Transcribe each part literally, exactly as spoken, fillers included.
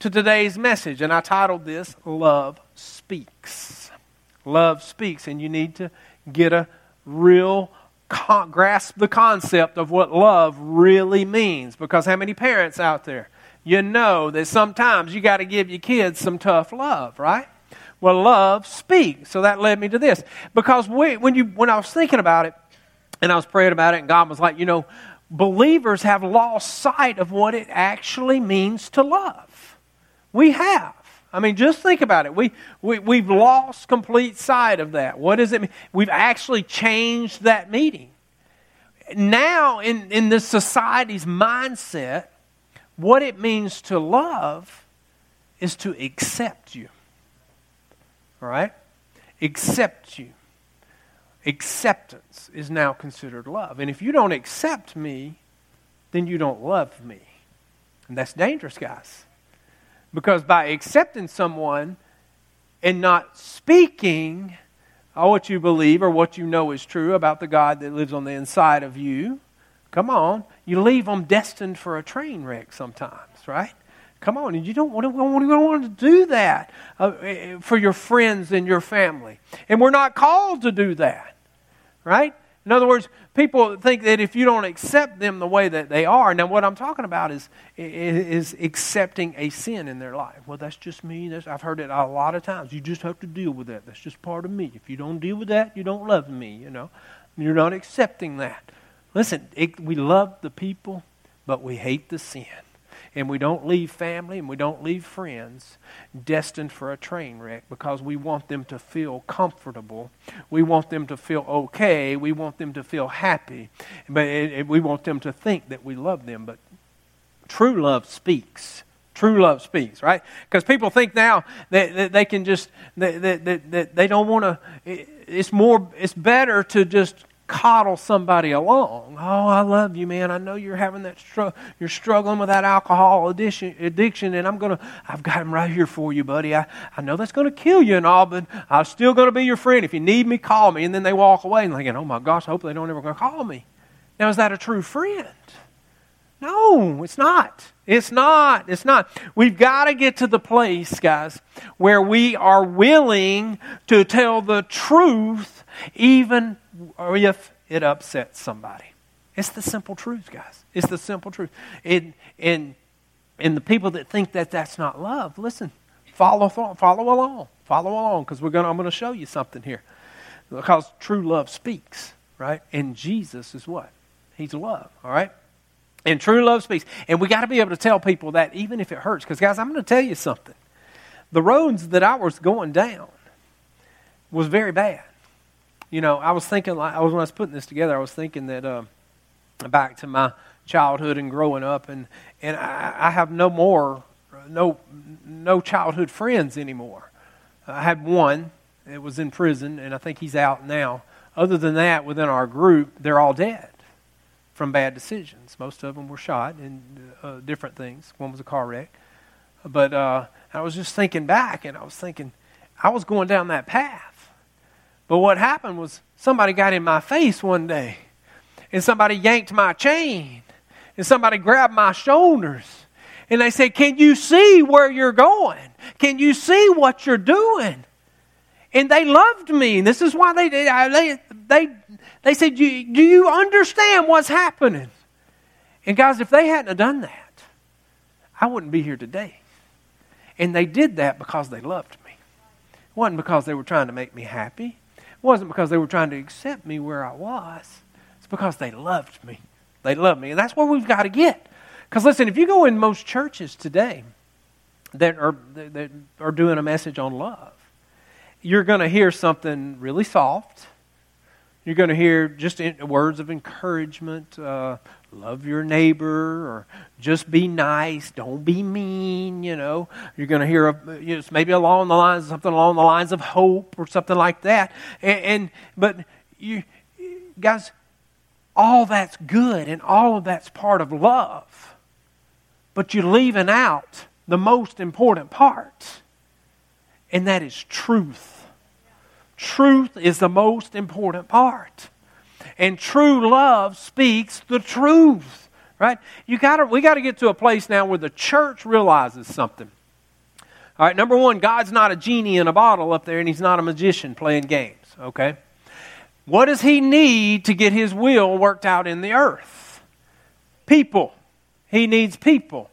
to today's message, and I titled this, Love Speaks. Love Speaks, and you need to get a real con- grasp the concept of what love really means, because how many parents out there, you know that sometimes you got to give your kids some tough love, right? Well, love speaks. So that led me to this. Because we, when you when I was thinking about it, and I was praying about it, and God was like, you know, believers have lost sight of what it actually means to love. We have. I mean, just think about it. We, we, we've lost complete sight of that. What does it mean? We've actually changed that meaning. Now, in, in this society's mindset, what it means to love is to accept you. All right? Accept you. Acceptance is now considered love. And if you don't accept me, then you don't love me. And that's dangerous, guys. Because by accepting someone and not speaking what you believe or what you know is true about the God that lives on the inside of you, come on, you leave them destined for a train wreck sometimes, right? Come on, and you don't want to, you don't want to do that uh, for your friends and your family. And we're not called to do that, right? In other words, people think that if you don't accept them the way that they are, now what I'm talking about is, is accepting a sin in their life. Well, that's just me. That's, I've heard it a lot of times. You just have to deal with that. That's just part of me. If you don't deal with that, you don't love me, you know. You're not accepting that. Listen, it, we love the people, but we hate the sin. And we don't leave family and we don't leave friends destined for a train wreck because we want them to feel comfortable. We want them to feel okay. We want them to feel happy. But it, it, we want them to think that we love them. But true love speaks. True love speaks, right? Because people think now that, that they can just, that, that, that, that they don't want to, it, it's more, it's better to just coddle somebody along. Oh, I love you, man. I know you're having that struggle. You're struggling with that alcohol addiction, addiction, and I'm gonna. I've got him right here for you, buddy. I, I know that's gonna kill you and all, but I'm still gonna be your friend. If you need me, call me. And then they walk away and thinking, oh my gosh, I hope they don't ever gonna call me. Now, is that a true friend? No, it's not. It's not. It's not. We've got to get to the place, guys, where we are willing to tell the truth, even or if it upsets somebody. It's the simple truth, guys. It's the simple truth. And, and, and the people that think that that's not love, listen, follow follow along. Follow along, because we're gonna, I'm going to show you something here. Because true love speaks, right? And Jesus is what? He's love, all right? And true love speaks. And we got to be able to tell people that even if it hurts. Because, guys, I'm going to tell you something. The roads that I was going down was very bad. You know, I was thinking, like, I was when I was putting this together, I was thinking that uh, back to my childhood and growing up, and, and I, I have no more, no no childhood friends anymore. I had one that was in prison, and I think he's out now. Other than that, within our group, they're all dead from bad decisions. Most of them were shot in uh, different things. One was a car wreck. But uh, I was just thinking back, and I was thinking, I was going down that path. But what happened was somebody got in my face one day, and somebody yanked my chain, and somebody grabbed my shoulders, and they said, can you see where you're going? Can you see what you're doing? And they loved me. This is why they they they, they said, do you understand what's happening? And guys, if they hadn't have done that, I wouldn't be here today. And they did that because they loved me. It wasn't because they were trying to make me happy. It wasn't because they were trying to accept me where I was. It's because they loved me. They loved me. And that's where we've got to get. Because listen, if you go in most churches today that are, that are doing a message on love, you're going to hear something really soft. You're going to hear just words of encouragement, uh, love your neighbor, or just be nice, don't be mean, you know. You're going to hear a, you know, maybe along the lines, something along the lines of hope or something like that. And, and but you guys, all that's good and all of that's part of love. But you're leaving out the most important part, and that is truth. Truth is the most important part. And true love speaks the truth, right? You got to we got to get to a place now where the church realizes something. All right, number one, God's not a genie in a bottle up there, and he's not a magician playing games, okay? What does he need to get his will worked out in the earth? People. He needs people.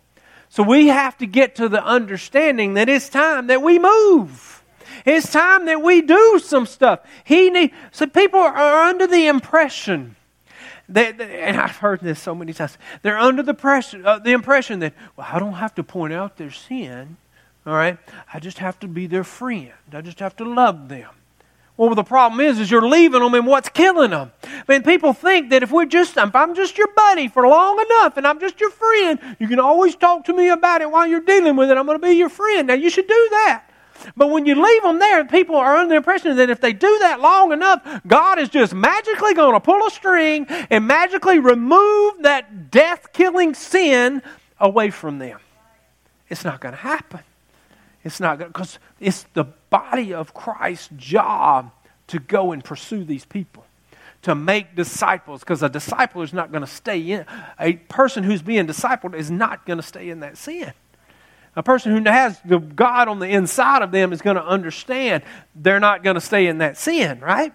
So we have to get to the understanding that it's time that we move. It's time that we do some stuff. He need, so people are under the impression that, and I've heard this so many times, they're under the pressure, uh, the impression that, well, I don't have to point out their sin, all right? I just have to be their friend. I just have to love them. Well, the problem is, is you're leaving them, and what's killing them? I mean, people think that if we're just, if I'm just your buddy for long enough, and I'm just your friend, you can always talk to me about it while you're dealing with it. I'm going to be your friend. Now, you should do that. But when you leave them there, people are under the impression that if they do that long enough, God is just magically going to pull a string and magically remove that death-killing sin away from them. It's not going to happen. It's not going to, because it's the body of Christ's job to go and pursue these people, to make disciples, because a disciple is not going to stay in. A person who's being discipled is not going to stay in that sin. A person who has the God on the inside of them is going to understand they're not going to stay in that sin, right?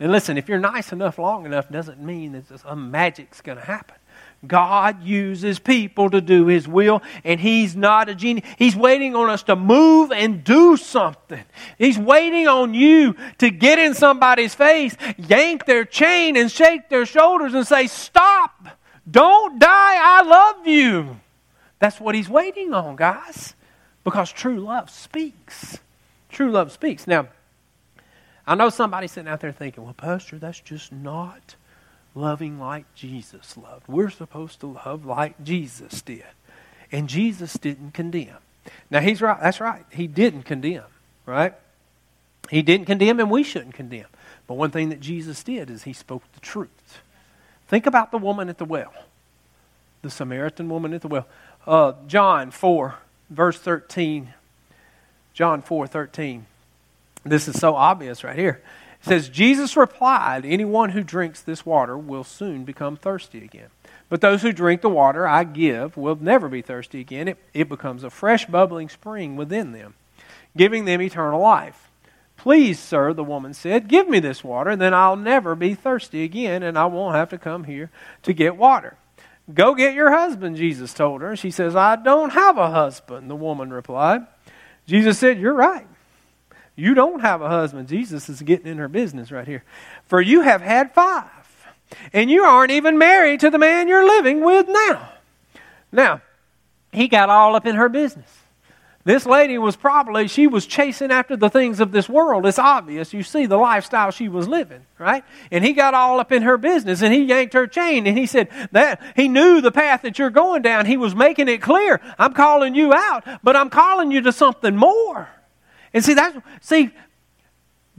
And listen, if you're nice enough long enough, doesn't mean that some magic's going to happen. God uses people to do His will, and He's not a genie. He's waiting on us to move and do something. He's waiting on you to get in somebody's face, yank their chain, and shake their shoulders and say, "Stop! Don't die! I love you!" That's what He's waiting on, guys, because true love speaks. True love speaks. Now, I know somebody sitting out there thinking, "Well, Pastor, that's just not loving like Jesus loved. We're supposed to love like Jesus did." And Jesus didn't condemn. Now, he's right. That's right. He didn't condemn, right? He didn't condemn, and we shouldn't condemn. But one thing that Jesus did is He spoke the truth. Think about the woman at the well, the Samaritan woman at the well. Uh, John four, verse thirteen. John four, thirteen. This is so obvious right here. It says, Jesus replied, "Anyone who drinks this water will soon become thirsty again. But those who drink the water I give will never be thirsty again. It, it becomes a fresh bubbling spring within them, giving them eternal life." "Please, sir," the woman said, "give me this water, and then I'll never be thirsty again, and I won't have to come here to get water." "Go get your husband," Jesus told her. She says, "I don't have a husband," the woman replied. Jesus said, "You're right. You don't have a husband." Jesus is getting in her business right here. "For you have had five, and you aren't even married to the man you're living with now." Now, he got all up in her business. This lady was probably, she was chasing after the things of this world. It's obvious. You see the lifestyle she was living, right? And he got all up in her business, and he yanked her chain, and he said that he knew the path that you're going down. He was making it clear. "I'm calling you out, but I'm calling you to something more." And see, that's, see,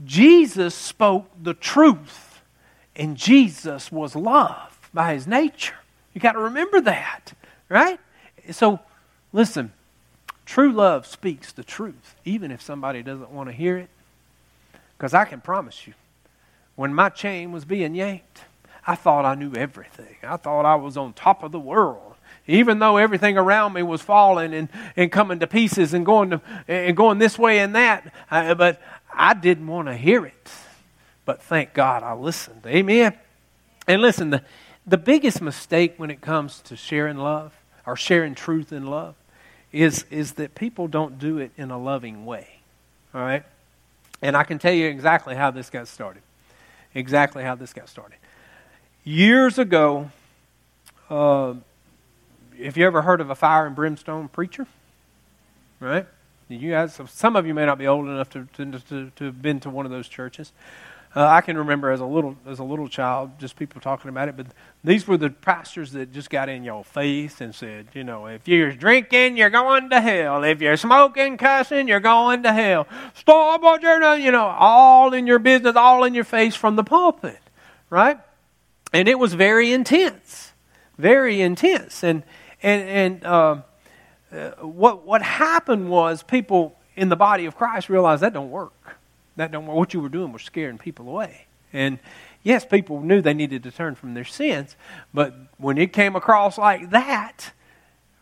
Jesus spoke the truth, and Jesus was love by His nature. You got to remember that, right? So, listen. True love speaks the truth, even if somebody doesn't want to hear it. Because I can promise you, when my chain was being yanked, I thought I knew everything. I thought I was on top of the world. Even though everything around me was falling and, and coming to pieces and going to, and going this way and that, I, but I didn't want to hear it. But thank God I listened. Amen? And listen, the, the biggest mistake when it comes to sharing love or sharing truth in love is is that people don't do it in a loving way, all right? And I can tell you exactly how this got started, exactly how this got started. Years ago, uh, if you ever heard of a fire and brimstone preacher, right? You guys, some of you may not be old enough to to, to, to have been to one of those churches. Uh, I can remember as a little as a little child, just people talking about it. But these were the pastors that just got in your face and said, you know, if you're drinking, you're going to hell. If you're smoking, cussing, you're going to hell. Stop what you're doing, you know, all in your business, all in your face from the pulpit, right? And it was very intense, very intense. And and and uh, uh, what what happened was people in the body of Christ realized that don't work. That don't what you were doing was scaring people away. And yes, people knew they needed to turn from their sins, but when it came across like that,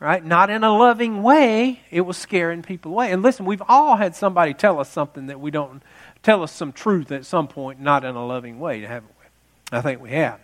right? Not in a loving way. It was scaring people away. And listen, we've all had somebody tell us something that we don't, tell us some truth at some point, not in a loving way, haven't we? I think we have,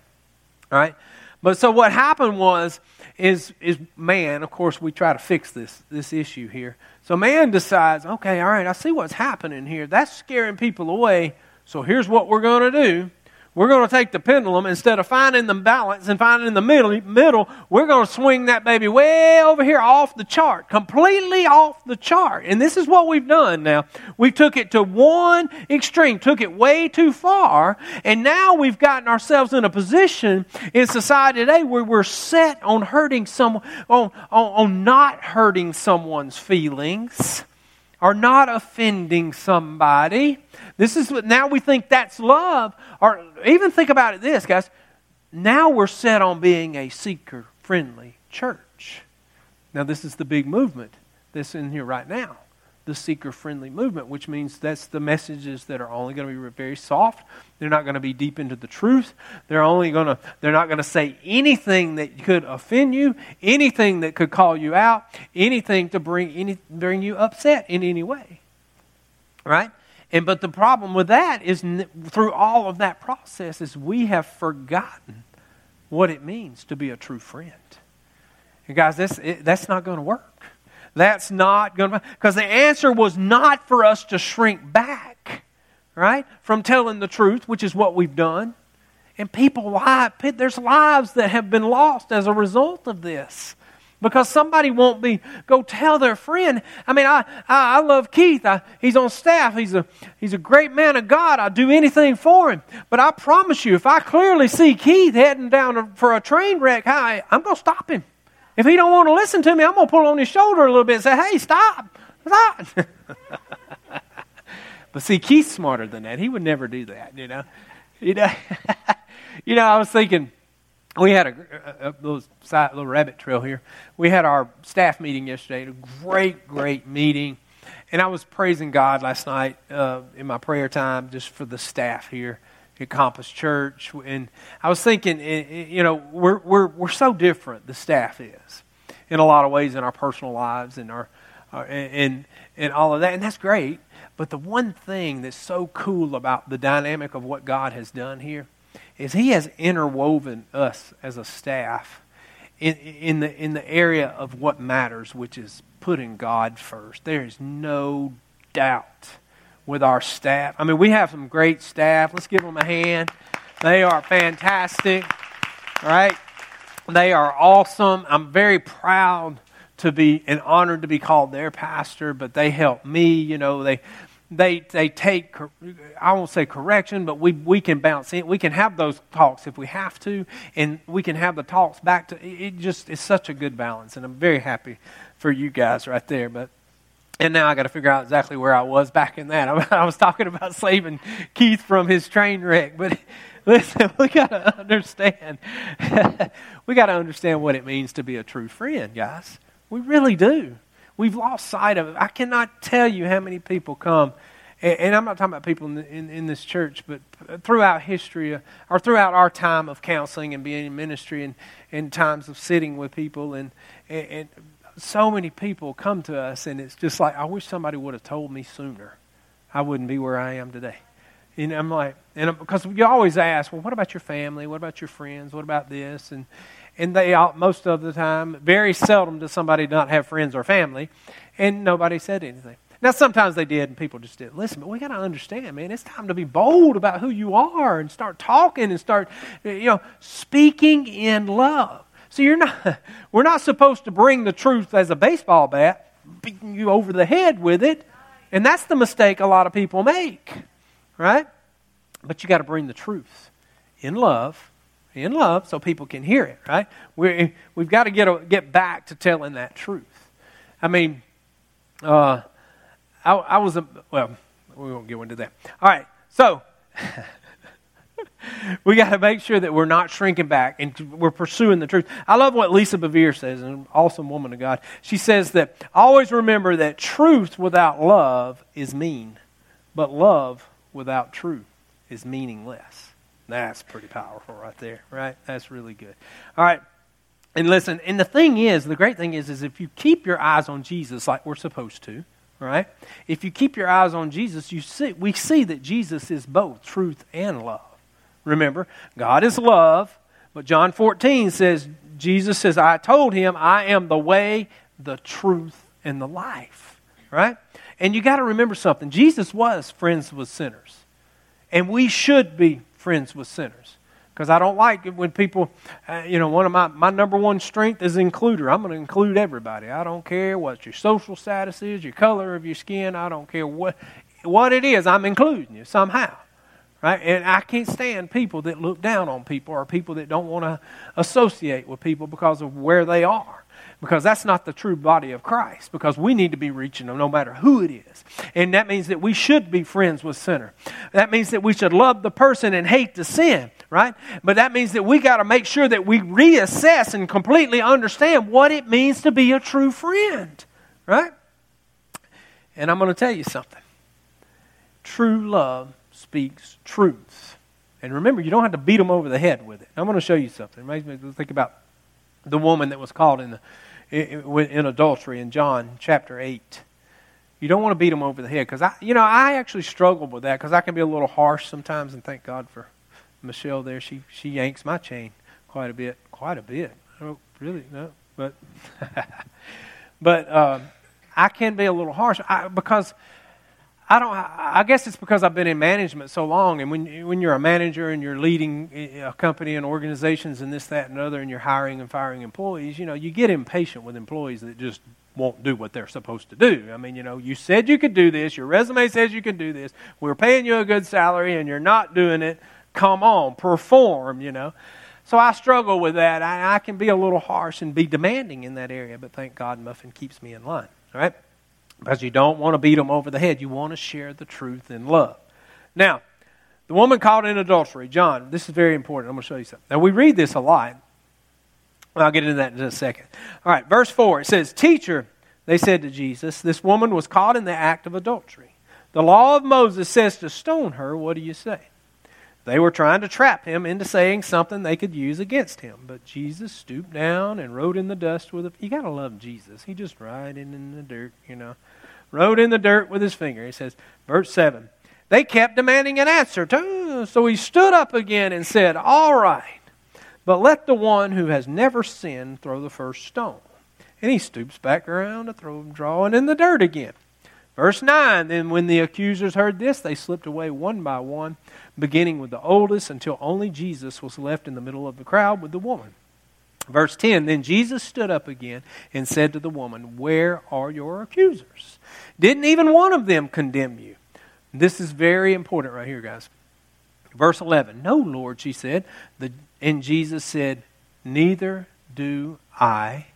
all right? But so what happened was, is, is man, of course, we try to fix this, this issue here. So man decides, okay, all right, I see what's happening here. That's scaring people away. So here's what we're going to do. We're going to take the pendulum, instead of finding the balance and finding the middle, middle, we're going to swing that baby way over here off the chart, completely off the chart. And this is what we've done now. We took it to one extreme, took it way too far, and now we've gotten ourselves in a position in society today where we're set on hurting someone, on, on, on not hurting someone's feelings, or not offending somebody. This is what, now we think that's love. Or even think about it this, guys. Now we're set on being a seeker-friendly church. Now this is the big movement that's in here right now. The seeker-friendly movement, which means that's the messages that are only going to be very soft. They're not going to be deep into the truth. They're only going to. They're not going to say anything that could offend you, anything that could call you out, anything to bring any bring you upset in any way, right? And but the problem with that is, through all of that process, is we have forgotten what it means to be a true friend. And guys, that's it, that's not going to work. That's not going to, because the answer was not for us to shrink back, right, from telling the truth, which is what we've done. And people lie. There's lives that have been lost as a result of this, because somebody won't be go tell their friend. I mean, I I, I love Keith. I, he's on staff. He's a he's a great man of God. I'd do anything for him. But I promise you, if I clearly see Keith heading down for a train wreck, I, I'm going to stop him. If he don't want to listen to me, I'm going to pull on his shoulder a little bit and say, hey, stop, stop. But see, Keith's smarter than that. He would never do that, you know. You know, you know I was thinking, we had a, a, a little, side, little rabbit trail here. We had our staff meeting yesterday, a great, great meeting. And I was praising God last night uh, in my prayer time just for the staff here at Compass Church, and I was thinking, you know, we're we're we're so different. The staff is, in a lot of ways, in our personal lives and our, our and and all of that, and that's great. But the one thing that's so cool about the dynamic of what God has done here is He has interwoven us as a staff in in the in the area of what matters, which is putting God first. There is no doubt with our staff. I mean, we have some great staff. Let's give them a hand. They are fantastic, right? They are awesome. I'm very proud to be and honored to be called their pastor, but they help me. You know, they they they take, I won't say correction, but we, we can bounce in. We can have those talks if we have to, and we can have the talks back to, it just is such a good balance, and I'm very happy for you guys right there, but and now I got to figure out exactly where I was back in that. I, I was talking about saving Keith from his train wreck, but listen, we got to understand. We got to understand what it means to be a true friend, guys. We really do. We've lost sight of it. I cannot tell you how many people come, and, and I'm not talking about people in, the, in, in this church, but throughout history or throughout our time of counseling and being in ministry and, and times of sitting with people and and. and so many people come to us, and it's just like, I wish somebody would have told me sooner. I wouldn't be where I am today. And I'm like, and I'm, because you always ask, well, what about your family? What about your friends? What about this? And and they all, most of the time, very seldom does somebody not have friends or family, and nobody said anything. Now, sometimes they did, and people just didn't listen. But we got to understand, man, it's time to be bold about who you are and start talking and start, you know, speaking in love. So you're not, we're not supposed to bring the truth as a baseball bat, beating you over the head with it. And that's the mistake a lot of people make, right? But you got to bring the truth in love, in love, so people can hear it, right? We we've got to get a, get back to telling that truth. I mean, uh, I, I was a well, we won't get into that. All right, so. We got to make sure that we're not shrinking back and we're pursuing the truth. I love what Lisa Bevere says, an awesome woman of God. She says that, always remember that truth without love is mean, but love without truth is meaningless. That's pretty powerful right there, right? That's really good. All right, And listen, and the thing is, the great thing is, is if you keep your eyes on Jesus like we're supposed to, right? If you keep your eyes on Jesus, you see, we see that Jesus is both truth and love. Remember, God is love, but John fourteen says, Jesus says, I told him I am the way, the truth, and the life, right? And you got to remember something. Jesus was friends with sinners, and we should be friends with sinners. Because I don't like it when people, uh, you know, one of my, my number one strength is includer. I'm going to include everybody. I don't care what your social status is, your color of your skin. I don't care what what it is. I'm including you somehow, right? And I can't stand people that look down on people or people that don't want to associate with people because of where they are. Because that's not the true body of Christ. Because we need to be reaching them no matter who it is. And that means that we should be friends with sinner. That means that we should love the person and hate the sin, right? But that means that we got to make sure that we reassess and completely understand what it means to be a true friend, right? And I'm going to tell you something. True love speaks truth. And remember, you don't have to beat them over the head with it. I'm going to show you something. It makes me think about the woman that was caught in the in adultery in John chapter eight. You don't want to beat them over the head. Because, I, you know, I actually struggle with that because I can be a little harsh sometimes. And thank God for Michelle there. She she yanks my chain quite a bit. Quite a bit. I don't really, no. But, but um, I can be a little harsh I, because I don't, I guess it's because I've been in management so long, and when when you're a manager and you're leading a company and organizations and this, that, and other, and you're hiring and firing employees, you know, you get impatient with employees that just won't do what they're supposed to do. I mean, you know, you said you could do this, your resume says you can do this, we're paying you a good salary, and you're not doing it. Come on, perform, you know. So I struggle with that. I, I can be a little harsh and be demanding in that area, but thank God Muffin keeps me in line, all right? Because you don't want to beat them over the head. You want to share the truth in love. Now, the woman caught in adultery. John, this is very important. I'm going to show you something. Now, we read this a lot. I'll get into that in just a second. All right, verse four. It says, Teacher, they said to Jesus, this woman was caught in the act of adultery. The law of Moses says to stone her. What do you say? They were trying to trap him into saying something they could use against him. But Jesus stooped down and wrote in the dust with a... You got to love Jesus. He just riding in the dirt, you know. Wrote in the dirt with his finger. He says, verse seven, they kept demanding an answer. To, so he stood up again and said, all right, but let the one who has never sinned throw the first stone. And he stoops back around to throw him, drawing in the dirt again. Verse nine, then when the accusers heard this, they slipped away one by one, beginning with the oldest, until only Jesus was left in the middle of the crowd with the woman. Verse ten, then Jesus stood up again and said to the woman, where are your accusers? Didn't even one of them condemn you? This is very important right here, guys. Verse eleven, no, Lord, she said. The, and Jesus said, neither do I.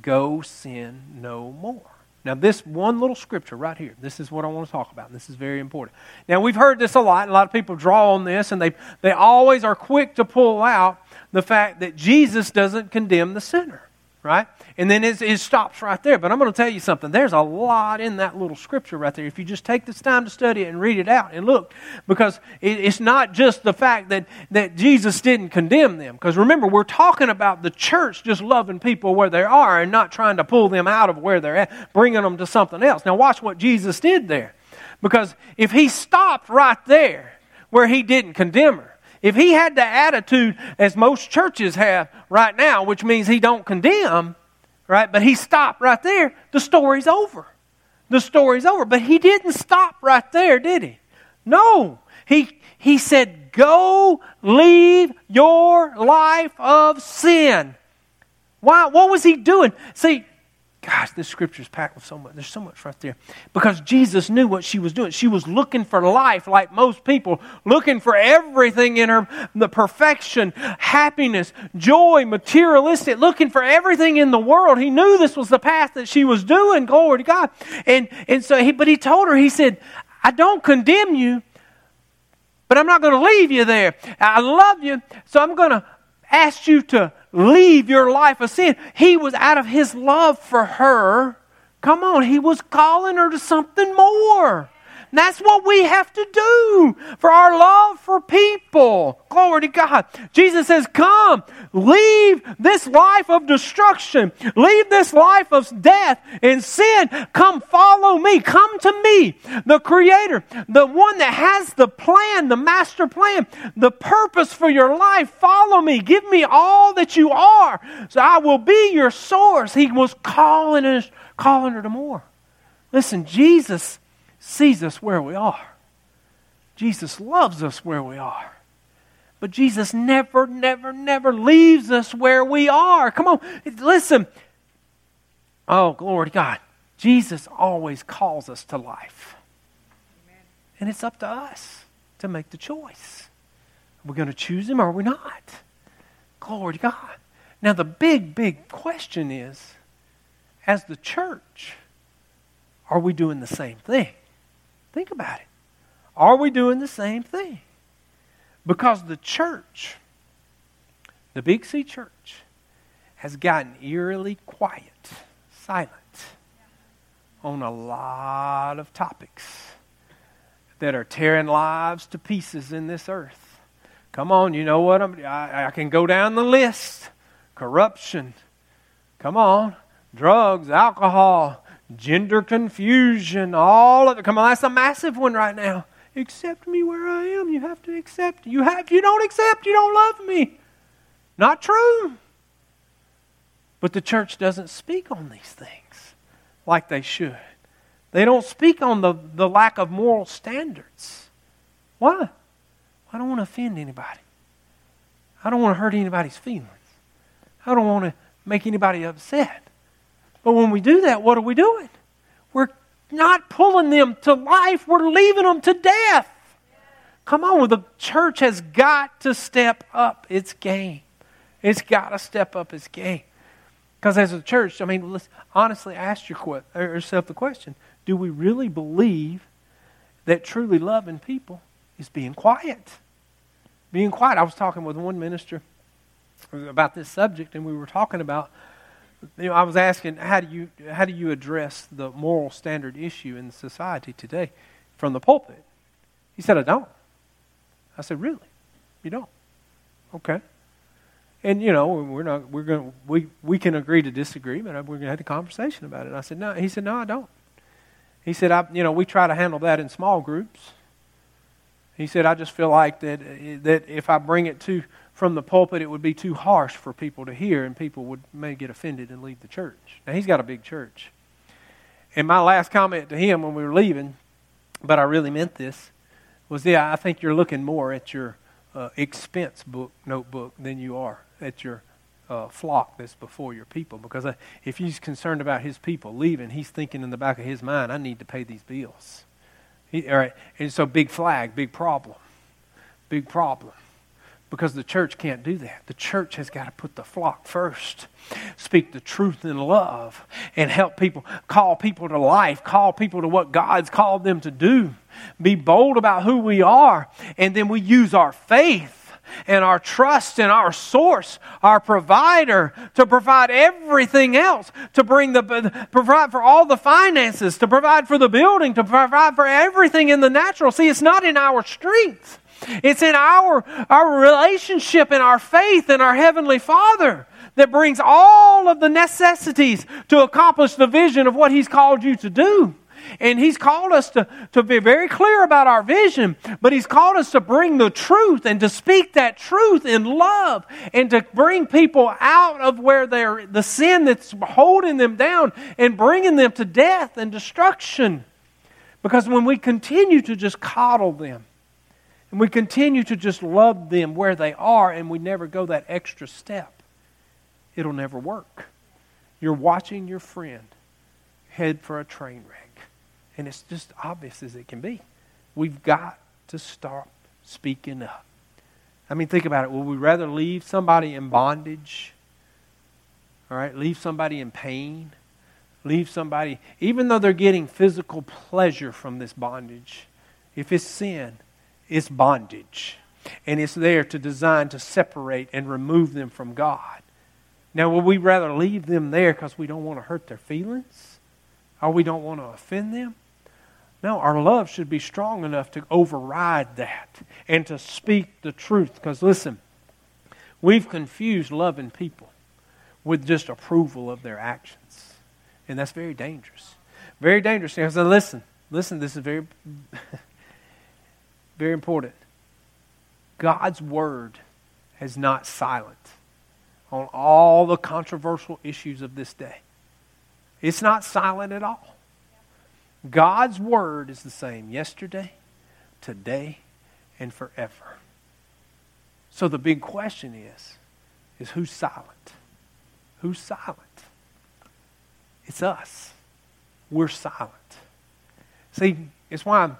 Go sin no more. Now, this one little scripture right here, this is what I want to talk about. And this is very important. Now, we've heard this a lot. A lot of people draw on this, and they they always are quick to pull out the fact that Jesus doesn't condemn the sinner, right? And then it, it stops right there. But I'm going to tell you something. There's a lot in that little scripture right there. If you just take this time to study it and read it out and look, because it, it's not just the fact that, that Jesus didn't condemn them. Because remember, we're talking about the church just loving people where they are and not trying to pull them out of where they're at, bringing them to something else. Now watch what Jesus did there. Because if he stopped right there where he didn't condemn her, if he had the attitude as most churches have right now, which means he don't condemn, right? But he stopped right there, the story's over. The story's over. But he didn't stop right there, did he? No. He he said, go leave your life of sin. Why? What was he doing? See, gosh, this scripture's packed with so much. There's so much right there. Because Jesus knew what she was doing. She was looking for life like most people, looking for everything in her, the perfection, happiness, joy, materialistic, looking for everything in the world. He knew this was the path that she was doing, glory to God. And and so he but he told her, he said, I don't condemn you, but I'm not going to leave you there. I love you, so I'm going to ask you to leave your life of sin. He was out of his love for her. Come on, he was calling her to something more. And that's what we have to do for our love for people. Glory to God. Jesus says, come, leave this life of destruction. Leave this life of death and sin. Come follow me. Come to me, the Creator, the one that has the plan, the master plan, the purpose for your life. Follow me. Give me all that you are, so I will be your source. He was calling us, calling her to more. Listen, Jesus sees us where we are. Jesus loves us where we are. But Jesus never, never, never leaves us where we are. Come on, listen. Oh, glory to God. Jesus always calls us to life. Amen. And it's up to us to make the choice. We're going to choose Him or we're not. Glory to God. Now the big, big question is, as the church, are we doing the same thing? Think about it. Are we doing the same thing? Because the church, the Big C Church, has gotten eerily quiet, silent, on a lot of topics that are tearing lives to pieces in this earth. Come on, you know what? I'm, I, I can go down the list. Corruption. Come on. Drugs, alcohol, gender confusion, all of it. Come on, that's a massive one right now. Accept me where I am. You have to accept. You have. You don't accept, you don't love me. Not true. But the church doesn't speak on these things like they should. They don't speak on the, the lack of moral standards. Why? I don't want to offend anybody. I don't want to hurt anybody's feelings. I don't want to make anybody upset. But when we do that, what are we doing? We're not pulling them to life. We're leaving them to death. Come on, the church has got to step up its game. It's got to step up its game. Because as a church, I mean, let's honestly ask yourself the question, do we really believe that truly loving people is being quiet? Being quiet. I was talking with one minister about this subject, and we were talking about, you know, I was asking, how do you how do you address the moral standard issue in society today from the pulpit? He said, I don't. I said, really? You don't? Okay. And you know, we're not we're going we we can agree to disagree, but we're going to have a conversation about it. And I said, no. He said, no, I don't. He said, I you know, we try to handle that in small groups. He said, I just feel like that that if I bring it to from the pulpit, it would be too harsh for people to hear, and people would may get offended and leave the church. Now, he's got a big church. And my last comment to him when we were leaving, but I really meant this, was, yeah, I think you're looking more at your uh, expense book notebook than you are at your uh, flock that's before your people. Because if he's concerned about his people leaving, he's thinking in the back of his mind, I need to pay these bills. He, all right, and so big flag, big problem, big problem. Because the church can't do that. The church has got to put the flock first. Speak the truth in love and help people. Call people to life. Call people to what God's called them to do. Be bold about who we are. And then we use our faith and our trust in our source, our provider, to provide everything else. To bring the provide for all the finances. To provide for the building. To provide for everything in the natural. See, it's not in our strength. It's in our, our relationship and our faith in our Heavenly Father that brings all of the necessities to accomplish the vision of what He's called you to do. And He's called us to, to be very clear about our vision, but He's called us to bring the truth and to speak that truth in love and to bring people out of where they're, the sin that's holding them down and bringing them to death and destruction. Because when we continue to just coddle them, and we continue to just love them where they are, and we never go that extra step, it'll never work. You're watching your friend head for a train wreck. And it's just obvious as it can be. We've got to start speaking up. I mean, think about it. Would we rather leave somebody in bondage? All right, leave somebody in pain? Leave somebody, even though they're getting physical pleasure from this bondage, if it's sin, it's bondage. And it's there to design to separate and remove them from God. Now, would we rather leave them there because we don't want to hurt their feelings? Or we don't want to offend them? No, our love should be strong enough to override that and to speak the truth. Because listen, we've confused loving people with just approval of their actions. And that's very dangerous. Very dangerous. And I said, listen, listen, this is very, very important. God's word is not silent on all the controversial issues of this day. It's not silent at all. God's word is the same yesterday, today, and forever. So the big question is, is who's silent? Who's silent? It's us. We're silent. See, it's why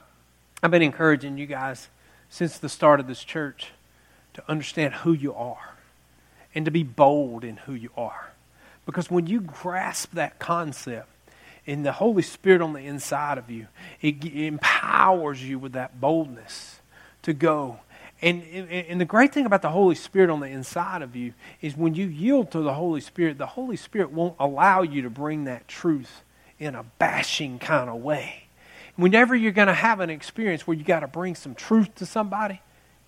I've been encouraging you guys since the start of this church to understand who you are and to be bold in who you are. Because when you grasp that concept, and the Holy Spirit on the inside of you, it, it empowers you with that boldness to go. And, and, and the great thing about the Holy Spirit on the inside of you is when you yield to the Holy Spirit, the Holy Spirit won't allow you to bring that truth in a bashing kind of way. Whenever you're going to have an experience where you got to bring some truth to somebody,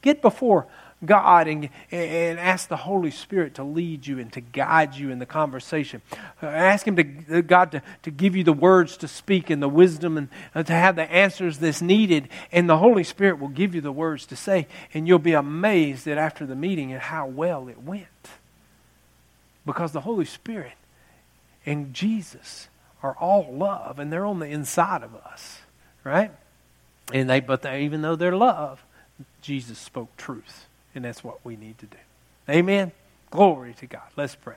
get before God and, and ask the Holy Spirit to lead you and to guide you in the conversation. Ask Him to God to, to give you the words to speak and the wisdom and uh, to have the answers that's needed. And the Holy Spirit will give you the words to say. And you'll be amazed that after the meeting at how well it went. Because the Holy Spirit and Jesus are all love and they're on the inside of us, right? And they, but they, even though they're love, Jesus spoke truth. And that's what we need to do. Amen. Glory to God. Let's pray.